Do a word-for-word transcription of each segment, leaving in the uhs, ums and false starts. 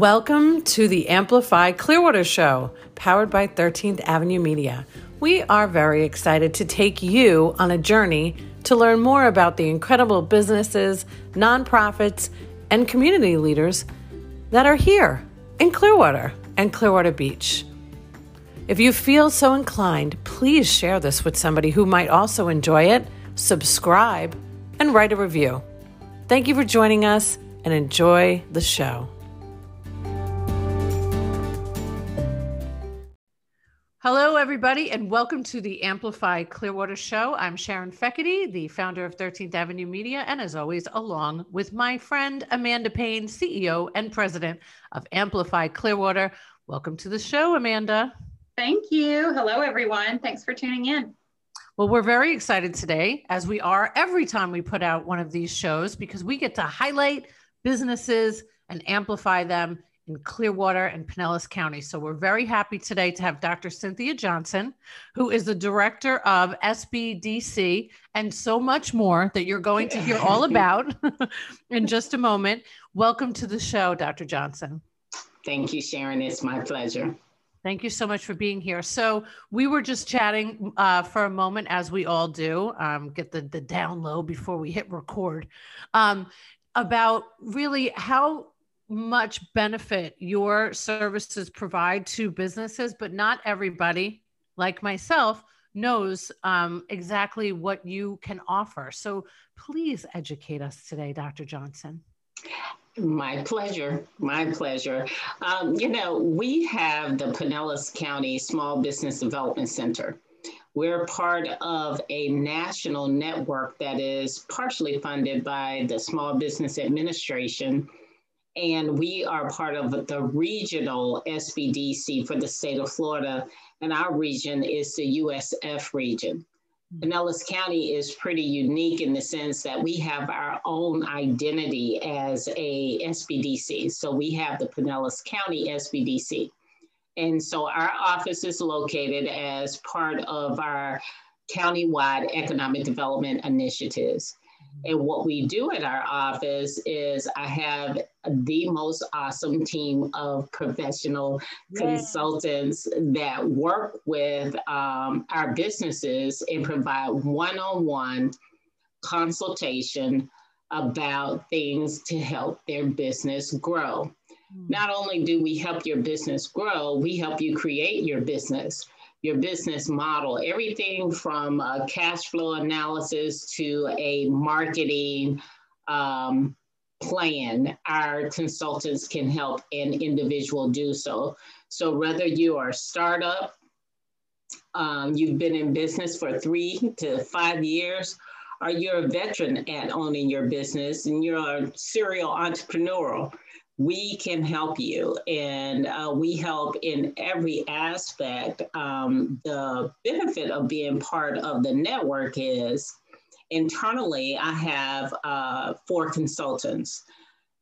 Welcome to the Amplify Clearwater Show, powered by thirteenth Avenue Media. We are very excited to take you on a journey to learn more about the incredible businesses, nonprofits, and community leaders that are here in Clearwater and Clearwater Beach. If you feel so inclined, please share this with somebody who might also enjoy it, subscribe, and write a review. Thank you for joining us and enjoy the show. Hello, everybody, and welcome to the Amplify Clearwater Show. I'm Sharon Feckety, the founder of thirteenth Avenue Media, and as always, along with my friend Amanda Payne, C E O and president of Amplify Clearwater. Welcome to the show, Amanda. Thank you. Hello, everyone. Thanks for tuning in. Well, we're very excited today, as we are every time we put out one of these shows, because we get to highlight businesses and amplify them in Clearwater and Pinellas County. So we're very happy today to have Doctor Cynthia Johnson, who is the director of S B D C and so much more that you're going to hear all about in just a moment. Welcome to the show, Doctor Johnson. Thank you, Sharon. It's my pleasure. Thank you so much for being here. So we were just chatting uh, for a moment, as we all do, um, get the, the down low before we hit record, um, about really how much benefit your services provide to businesses, but not everybody, like myself, knows um, exactly what you can offer. So please educate us today, Doctor Johnson. My pleasure. My pleasure. Um, you know, we have the Pinellas County Small Business Development Center. We're part of a national network that is partially funded by the Small Business Administration, and we are part of the regional S B D C for the state of Florida, and our region is the U S F region. Pinellas County is pretty unique in the sense that we have our own identity as a S B D C. So we have the Pinellas County S B D C. And so our office is located as part of our countywide economic development initiatives. And what we do at our office is I have the most awesome team of professional yeah. consultants that work with um, our businesses and provide one-on-one consultation about things to help their business grow. Mm. Not only do we help your business grow, we help you create your business. Your business model, everything from a cash flow analysis to a marketing um, plan, our consultants can help an individual do so. So whether you are a startup, um, you've been in business for three to five years, or you're a veteran at owning your business and you're a serial entrepreneur, we can help you, and uh, we help in every aspect. Um, the benefit of being part of the network is, internally, I have uh, four consultants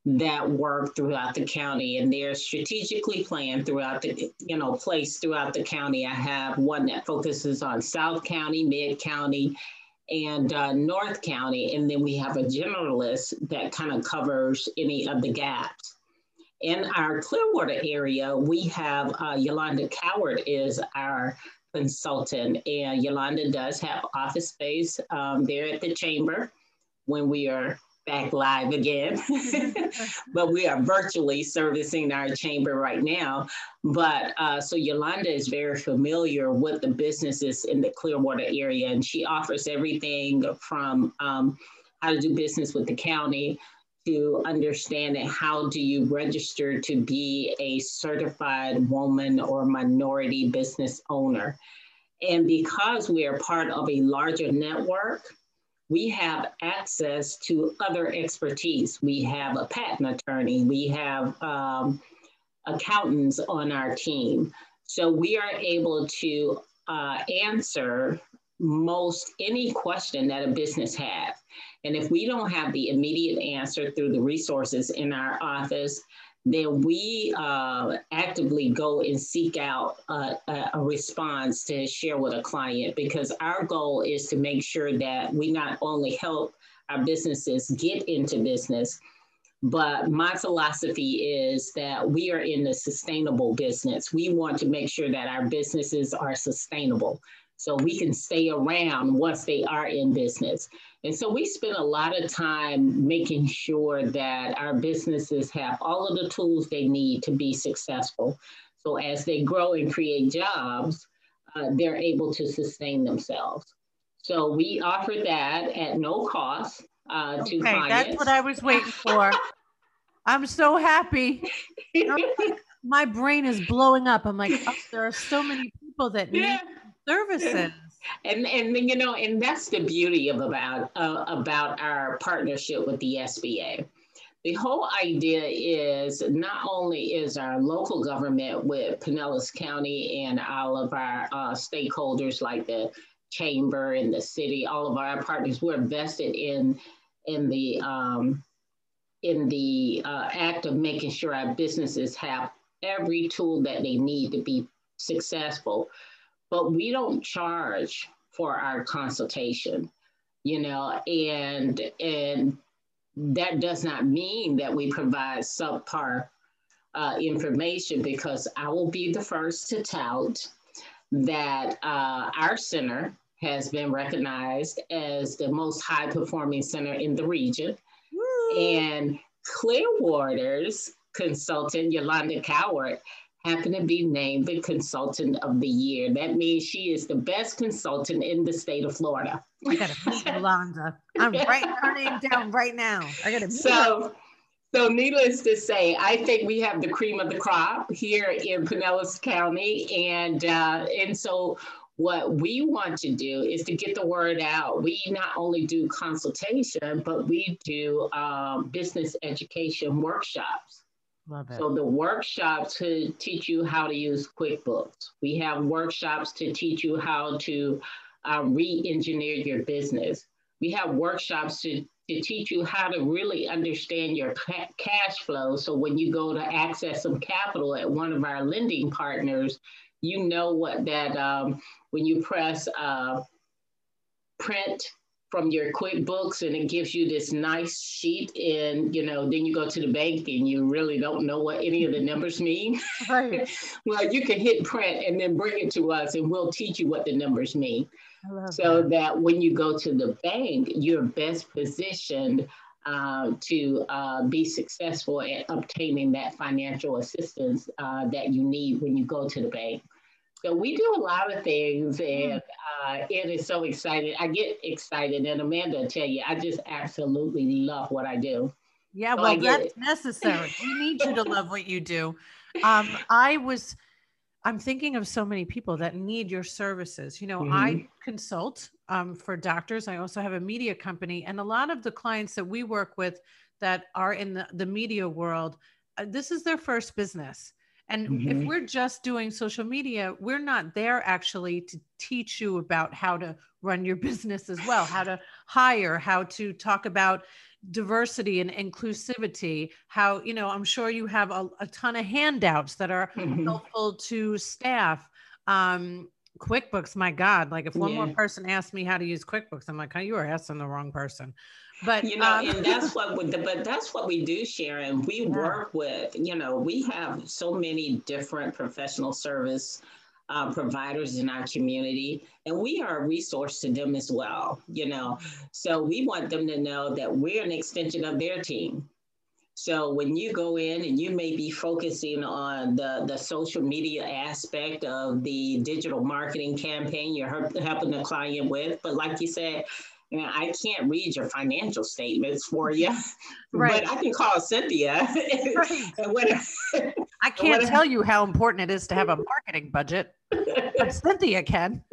that work throughout the county, and they're strategically planned throughout the, you know, placed throughout the county. I have one that focuses on South County, Mid County, and uh, North County, and then we have a generalist that kind of covers any of the gaps. In our Clearwater area, we have uh, Yolanda Coward is our consultant, and Yolanda does have office space um, there at the chamber when we are back live again, but we are virtually servicing our chamber right now. But uh, so Yolanda is very familiar with the businesses in the Clearwater area, and she offers everything from um, how to do business with the county, to understand how do you register to be a certified woman or minority business owner. And because we are part of a larger network, we have access to other expertise. We have a patent attorney, we have um, accountants on our team. So we are able to uh, answer most any question that a business has. And if we don't have the immediate answer through the resources in our office, then we uh, actively go and seek out a, a response to share with a client, because our goal is to make sure that we not only help our businesses get into business, But my philosophy is that we are in the sustainable business. We want to make sure that our businesses are sustainable, so we can stay around once they are in business. And so we spend a lot of time making sure that our businesses have all of the tools they need to be successful. So as they grow and create jobs, uh, they're able to sustain themselves. So we offer that at no cost uh, to clients. Okay, that's what I was waiting for. I'm so happy. I'm like, my brain is blowing up. I'm like, oh, there are so many people that need yeah. services. And, and you know, and that's the beauty of about, uh, about our partnership with the S B A. The whole idea is not only is our local government with Pinellas County and all of our uh, stakeholders like the chamber and the city, all of our partners, we're vested in, in the, um, in the uh, act of making sure our businesses have every tool that they need to be successful. But we don't charge for our consultation, you know, and, and that does not mean that we provide subpar uh, information, because I will be the first to tout that uh, our center has been recognized as the most high performing center in the region. Woo. And Clearwater's consultant, Yolanda Coward, happened to be named the Consultant of the Year. That means she is the best consultant in the state of Florida. I gotta meet Yolanda. I'm writing her name down right now. I gotta meet so, her. So needless to say, I think we have the cream of the crop here in Pinellas County. And, uh, and so what we want to do is to get the word out. We not only do consultation, but we do um, business education workshops. So the workshops to teach you how to use QuickBooks. We have workshops to teach you how to uh, re-engineer your business. We have workshops to, to teach you how to really understand your ca cash flow. So when you go to access some capital at one of our lending partners, you know what that, um, when you press uh, print from your QuickBooks, and it gives you this nice sheet, and you know, then you go to the bank and you really don't know what any of the numbers mean. Right. Well, you can hit print and then bring it to us and we'll teach you what the numbers mean. I love so that. that when you go to the bank, you're best positioned uh, to uh, be successful at obtaining that financial assistance uh, that you need when you go to the bank. So we do a lot of things, and uh, it is so exciting. I get excited, and Amanda will tell you, I just absolutely love what I do. Yeah, so well, that's it. necessary. We need you to love what you do. Um, I was, I'm thinking of so many people that need your services. You know, mm-hmm. I consult um, for doctors. I also have a media company, and a lot of the clients that we work with that are in the, the media world, uh, this is their first business. And mm-hmm. if we're just doing social media, we're not there actually to teach you about how to run your business as well, how to hire, how to talk about diversity and inclusivity, how, you know, I'm sure you have a, a ton of handouts that are mm-hmm. helpful to staff. Um, QuickBooks, my God, like if one yeah. more person asked me how to use QuickBooks, I'm like, oh, you are asking the wrong person. But you know, um, and that's what we, but that's what we do, Sharon. We yeah. work with, you know, we have so many different professional service uh, providers in our community, and we are a resource to them as well. You know, so we want them to know that we're an extension of their team. So when you go in and you may be focusing on the, the social media aspect of the digital marketing campaign you're helping the client with, but like you said, you know, I can't read your financial statements for you, right. but I can call Cynthia. Right. and what, I can't what, tell you how important it is to have a marketing budget, but Cynthia can.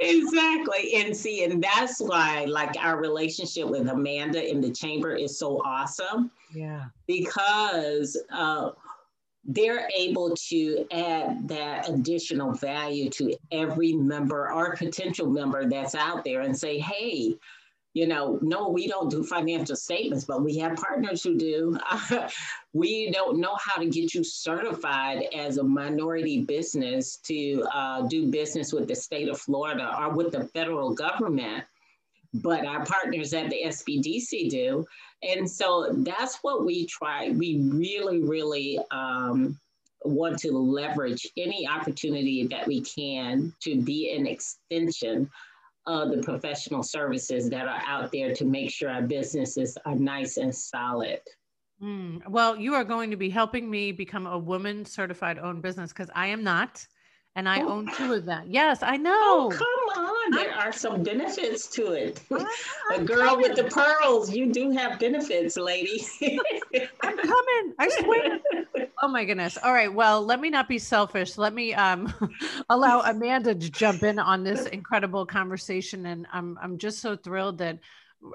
Exactly. And see, and that's why like our relationship with Amanda in the chamber is so awesome. Yeah. Because uh, they're able to add that additional value to every member or potential member that's out there and say, hey, you know, no, we don't do financial statements, but we have partners who do. We don't know how to get you certified as a minority business to uh, do business with the state of Florida or with the federal government. but our partners at the S B D C do. And so that's what we try. We really, really um, want to leverage any opportunity that we can to be an extension of the professional services that are out there to make sure our businesses are nice and solid. Mm. Well, you are going to be helping me become a woman certified owned business, because I am not. And I oh. own two of them. Yes, I know. Oh, come on. There I'm, are some benefits to it. A girl coming. With the pearls, you do have benefits, lady. I'm coming. I swear. Oh, my goodness. All right. Well, let me not be selfish. Let me um, allow Amanda to jump in on this incredible conversation. And I'm, I'm just so thrilled that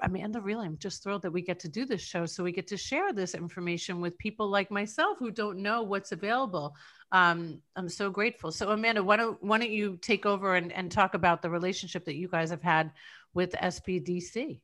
Amanda, really, I'm just thrilled that we get to do this show. So we get to share this information with people like myself who don't know what's available. Um, I'm so grateful. So Amanda, why don't, why don't you take over and, and talk about the relationship that you guys have had with S B D C?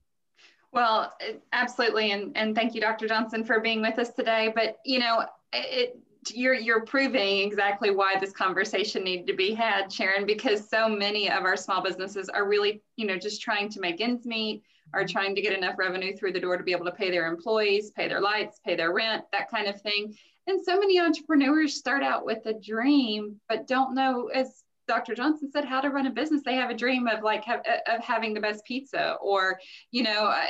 Well, absolutely. And, and thank you, Doctor Johnson, for being with us today. But, you know, it, you're, you're proving exactly why this conversation needed to be had, Sharon, because so many of our small businesses are really, you know, just trying to make ends meet, are trying to get enough revenue through the door to be able to pay their employees, pay their lights, pay their rent, that kind of thing. And so many entrepreneurs start out with a dream, but don't know, as Doctor Johnson said, how to run a business. They have a dream of like ha of having the best pizza, or, you know, uh,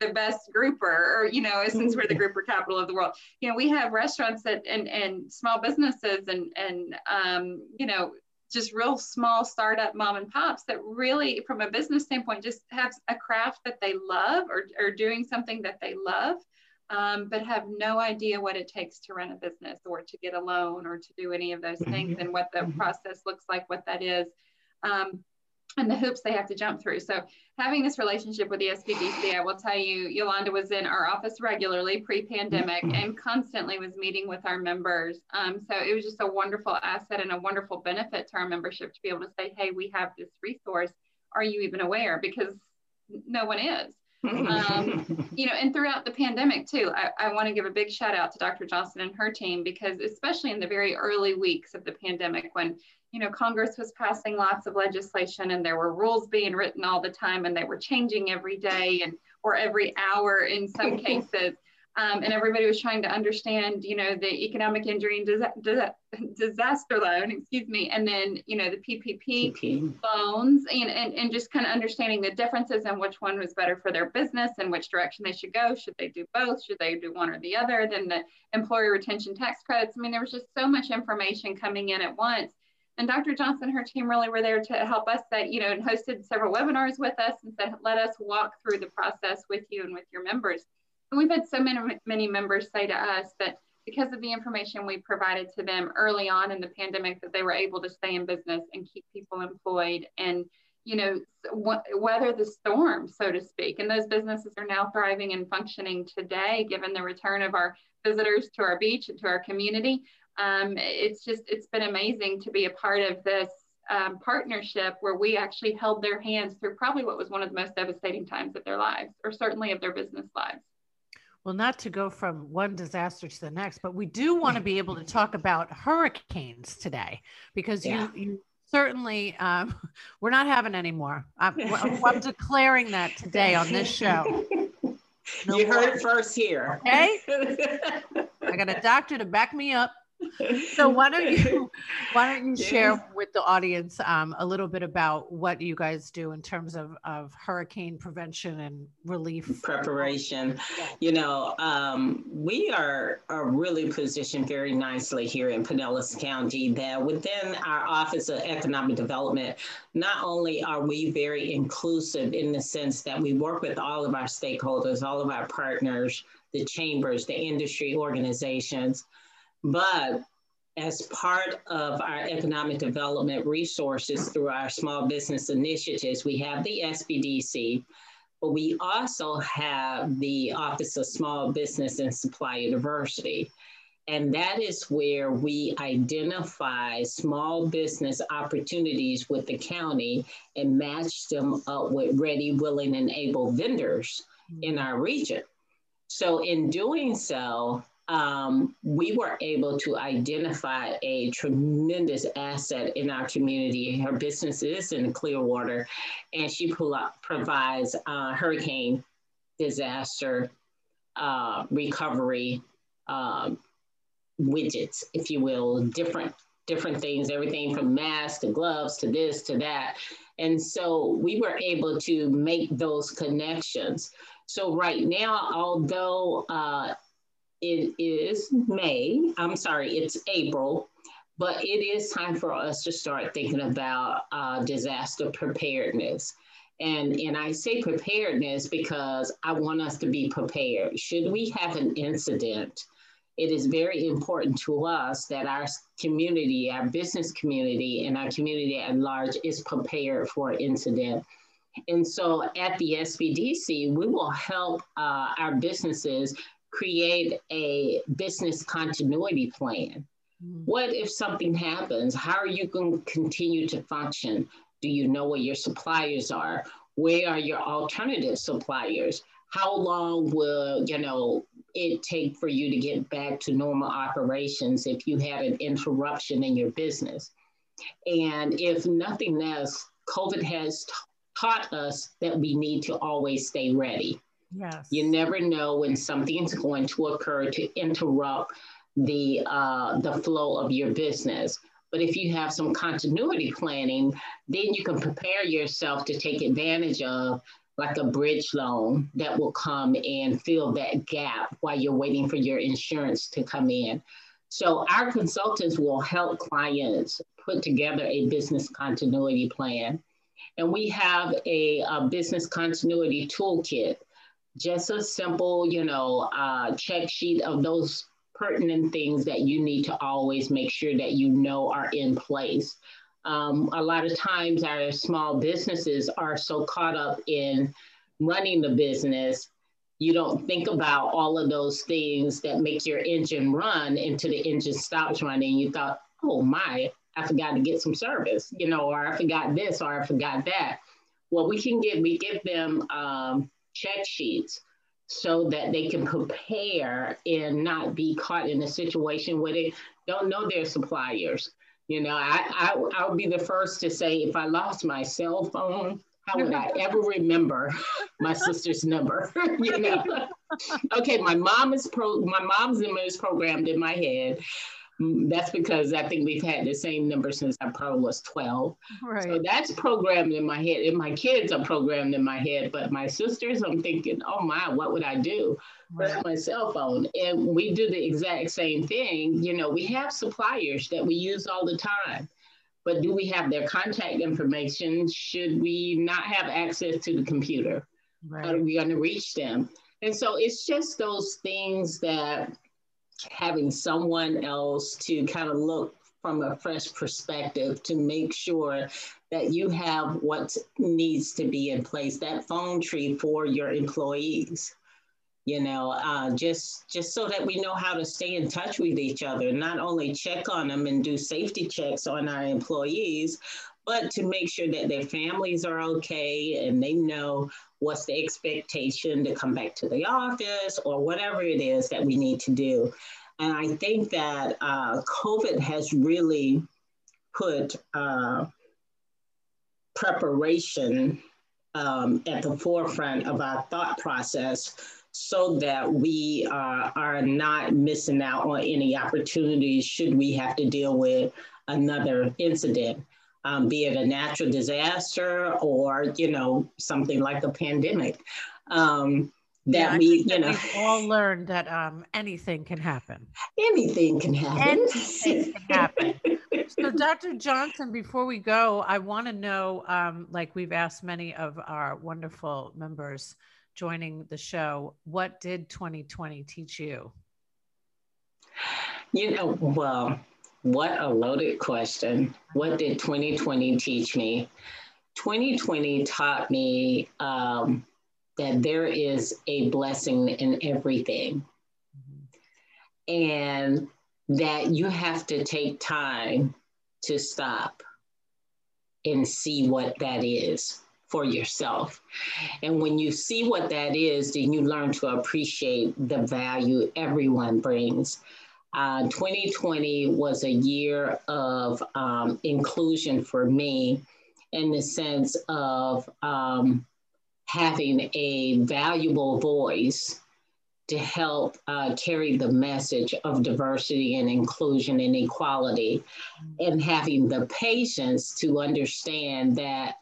the best grouper, or, you know, since we're the grouper capital of the world, you know, we have restaurants that, and, and small businesses and, and um, you know, just real small startup mom and pops that really, from a business standpoint, just have a craft that they love, or, or doing something that they love, um, but have no idea what it takes to run a business or to get a loan or to do any of those things, and what the process looks like, what that is, um, and the hoops they have to jump through. So having this relationship with the S B D C, I will tell you, Yolanda was in our office regularly pre-pandemic and constantly was meeting with our members. Um, so it was just a wonderful asset and a wonderful benefit to our membership to be able to say, hey, we have this resource. Are you even aware? Because no one is. Um, you know, and throughout the pandemic too, I, I want to give a big shout out to Doctor Johnson and her team, because especially in the very early weeks of the pandemic, when, you know, Congress was passing lots of legislation and there were rules being written all the time and they were changing every day and or every hour in some cases. Um, and everybody was trying to understand, you know, the economic injury and disa disa disaster loan, excuse me, and then, you know, the P P P loans, and, and, and just kind of understanding the differences and which one was better for their business and which direction they should go. Should they do both? Should they do one or the other? Then the employer retention tax credits. I mean, there was just so much information coming in at once. And Doctor Johnson and her team really were there to help us, that, you know, and hosted several webinars with us and said, let us walk through the process with you and with your members. And we've had so many, many members say to us that because of the information we provided to them early on in the pandemic, that they were able to stay in business and keep people employed and, you know, weather the storm, so to speak. And those businesses are now thriving and functioning today, given the return of our visitors to our beach and to our community. Um, it's just, it's been amazing to be a part of this um, partnership where we actually held their hands through probably what was one of the most devastating times of their lives, or certainly of their business lives. Well, not to go from one disaster to the next, but we do want to be able to talk about hurricanes today, because yeah. you, you certainly, um, we're not having any more. I'm, I'm declaring that today on this show. No you more. Heard it first here. Okay. I got a doctor to back me up. So why don't you, why don't you share with the audience um, a little bit about what you guys do in terms of, of hurricane prevention and relief preparation? Yeah. You know, um, we are, are really positioned very nicely here in Pinellas County, that within our Office of Economic Development, not only are we very inclusive in the sense that we work with all of our stakeholders, all of our partners, the chambers, the industry organizations, but as part of our economic development resources through our small business initiatives, we have the S B D C, but we also have the Office of Small Business and Supplier Diversity. And that is where we identify small business opportunities with the county and match them up with ready, willing, and able vendors in our region. So in doing so, Um, we were able to identify a tremendous asset in our community. Her business is in Clearwater, and she provides uh, hurricane disaster uh, recovery uh, widgets, if you will, different different things, everything from masks to gloves to this to that. And so we were able to make those connections. So right now, although uh, it is May, I'm sorry, it's April, but it is time for us to start thinking about uh, disaster preparedness. And, and I say preparedness because I want us to be prepared. Should we have an incident, it is very important to us that our community, our business community, and our community at large is prepared for an incident. And so at the S B D C, we will help uh, our businesses create a business continuity plan. Mm-hmm. What if something happens? How are you going to continue to function? Do you know where your suppliers are? Where are your alternative suppliers? How long will, you know, it take for you to get back to normal operations if you had an interruption in your business? And if nothing else, COVID has taught us that we need to always stay ready. Yes. You never know when something's going to occur to interrupt the, uh, the flow of your business. But if you have some continuity planning, then you can prepare yourself to take advantage of like a bridge loan that will come and fill that gap while you're waiting for your insurance to come in. So our consultants will help clients put together a business continuity plan. And we have a, a business continuity toolkit, just a simple, you know, uh, check sheet of those pertinent things that you need to always make sure that you know are in place. Um, a lot of times our small businesses are so caught up in running the business, you don't think about all of those things that make your engine run until the engine stops running. You thought, oh my, I forgot to get some service, you know, or I forgot this, or I forgot that. Well, we can get, we give them um, check sheets so that they can prepare and not be caught in a situation where they don't know their suppliers. You know, I, I, I would be the first to say, if I lost my cell phone, how would I ever remember my sister's number? You know, okay, my mom is pro, my mom's number is programmed in my head. That's because I think we've had the same number since I probably was twelve. Right. So that's programmed in my head, and my kids are programmed in my head, but my sisters, I'm thinking, oh my, what would I do with right. my cell phone? And we do the exact same thing. You know, we have suppliers that we use all the time, but do we have their contact information? Should we not have access to the computer? Right. How are we going to reach them? And so it's just those things that having someone else to kind of look from a fresh perspective to make sure that you have what needs to be in place, that phone tree for your employees, you know, uh, just, just so that we know how to stay in touch with each other, not only check on them and do safety checks on our employees, but to make sure that their families are okay and they know what's the expectation to come back to the office or whatever it is that we need to do. And I think that uh, COVID has really put uh, preparation um, at the forefront of our thought process so that we uh, are not missing out on any opportunities should we have to deal with another incident. Um, be it a natural disaster or, you know, something like a pandemic, um, that yeah, we, you know. We've all learned that um, anything can happen. Anything can happen. Anything can happen. So Doctor Johnson, before we go, I want to know, um, like we've asked many of our wonderful members joining the show, what did twenty twenty teach you? You know, well, what a loaded question. What did twenty twenty teach me? twenty twenty taught me um, that there is a blessing in everything, and that you have to take time to stop and see what that is. for yourself. And when you see what that is, then you learn to appreciate the value everyone brings. Uh, twenty twenty was a year of um, inclusion for me, in the sense of um, having a valuable voice to help uh, carry the message of diversity and inclusion and equality, and having the patience to understand that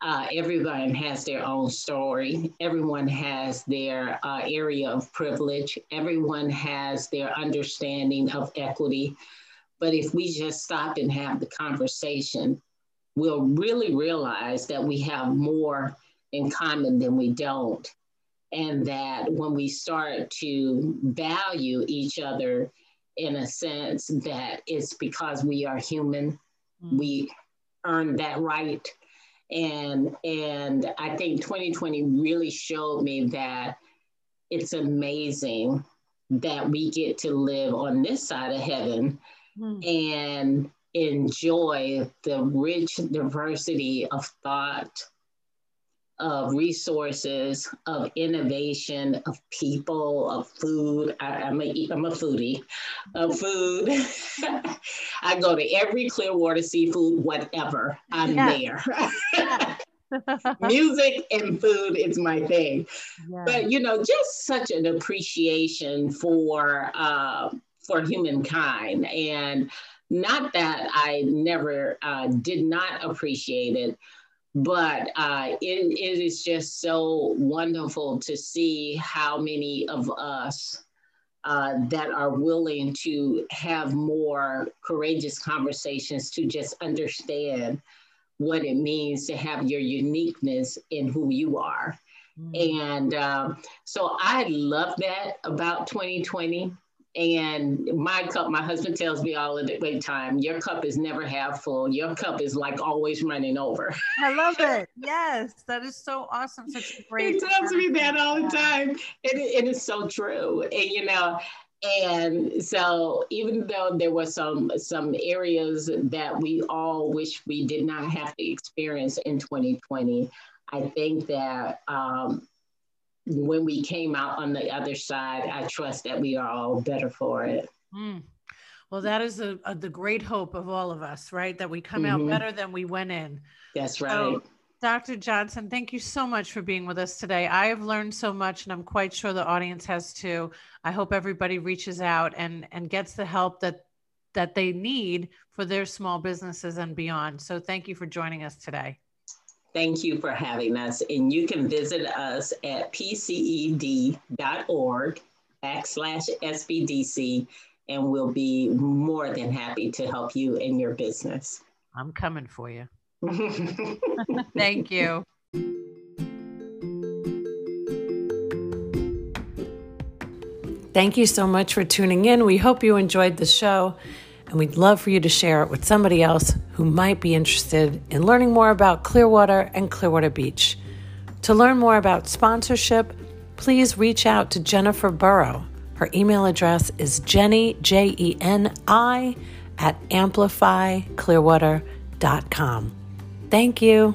uh, everyone has their own story, everyone has their uh, area of privilege, everyone has their understanding of equity. But if we just stop and have the conversation, we'll really realize that we have more in common than we don't. And that when we start to value each other in a sense that it's because we are human, mm. we earn that right. And, and I think twenty twenty really showed me that it's amazing that we get to live on this side of heaven mm. and enjoy the rich diversity of thought, of resources, of innovation, of people, of food. I, I'm, a, I'm a foodie, of food. I go to every Clearwater seafood, whatever, I'm yeah. there. Music and food is my thing. Yeah. But you know, just such an appreciation for, uh, for humankind. And not that I never uh, did not appreciate it, but uh, it, it is just so wonderful to see how many of us uh, that are willing to have more courageous conversations to just understand what it means to have your uniqueness in who you are. Mm-hmm. And uh, so I love that about twenty twenty. And my cup, my husband tells me all the wait time, your cup is never half full. Your cup is like always running over. I love it. Yes, that is so awesome. Such a great. He tells me that all the time. It, it is so true. And, you know, and so even though there were some, some areas that we all wish we did not have to experience in twenty twenty, I think that, um, when we came out on the other side, I trust that we are all better for it. Mm. Well, that is a, a, the great hope of all of us, right? That we come mm-hmm. out better than we went in. That's right. So, Doctor Johnson, thank you so much for being with us today. I have learned so much, and I'm quite sure the audience has too. I hope everybody reaches out and, and gets the help that, that they need for their small businesses and beyond. So thank you for joining us today. Thank you for having us. And you can visit us at p c e d dot org backslash S B D C, and we'll be more than happy to help you in your business. I'm coming for you. Thank you. Thank you so much for tuning in. We hope you enjoyed the show. And we'd love for you to share it with somebody else who might be interested in learning more about Clearwater and Clearwater Beach. To learn more about sponsorship, please reach out to Jennifer Burrow. Her email address is Jenny, J E N I, at amplify clearwater dot com. Thank you.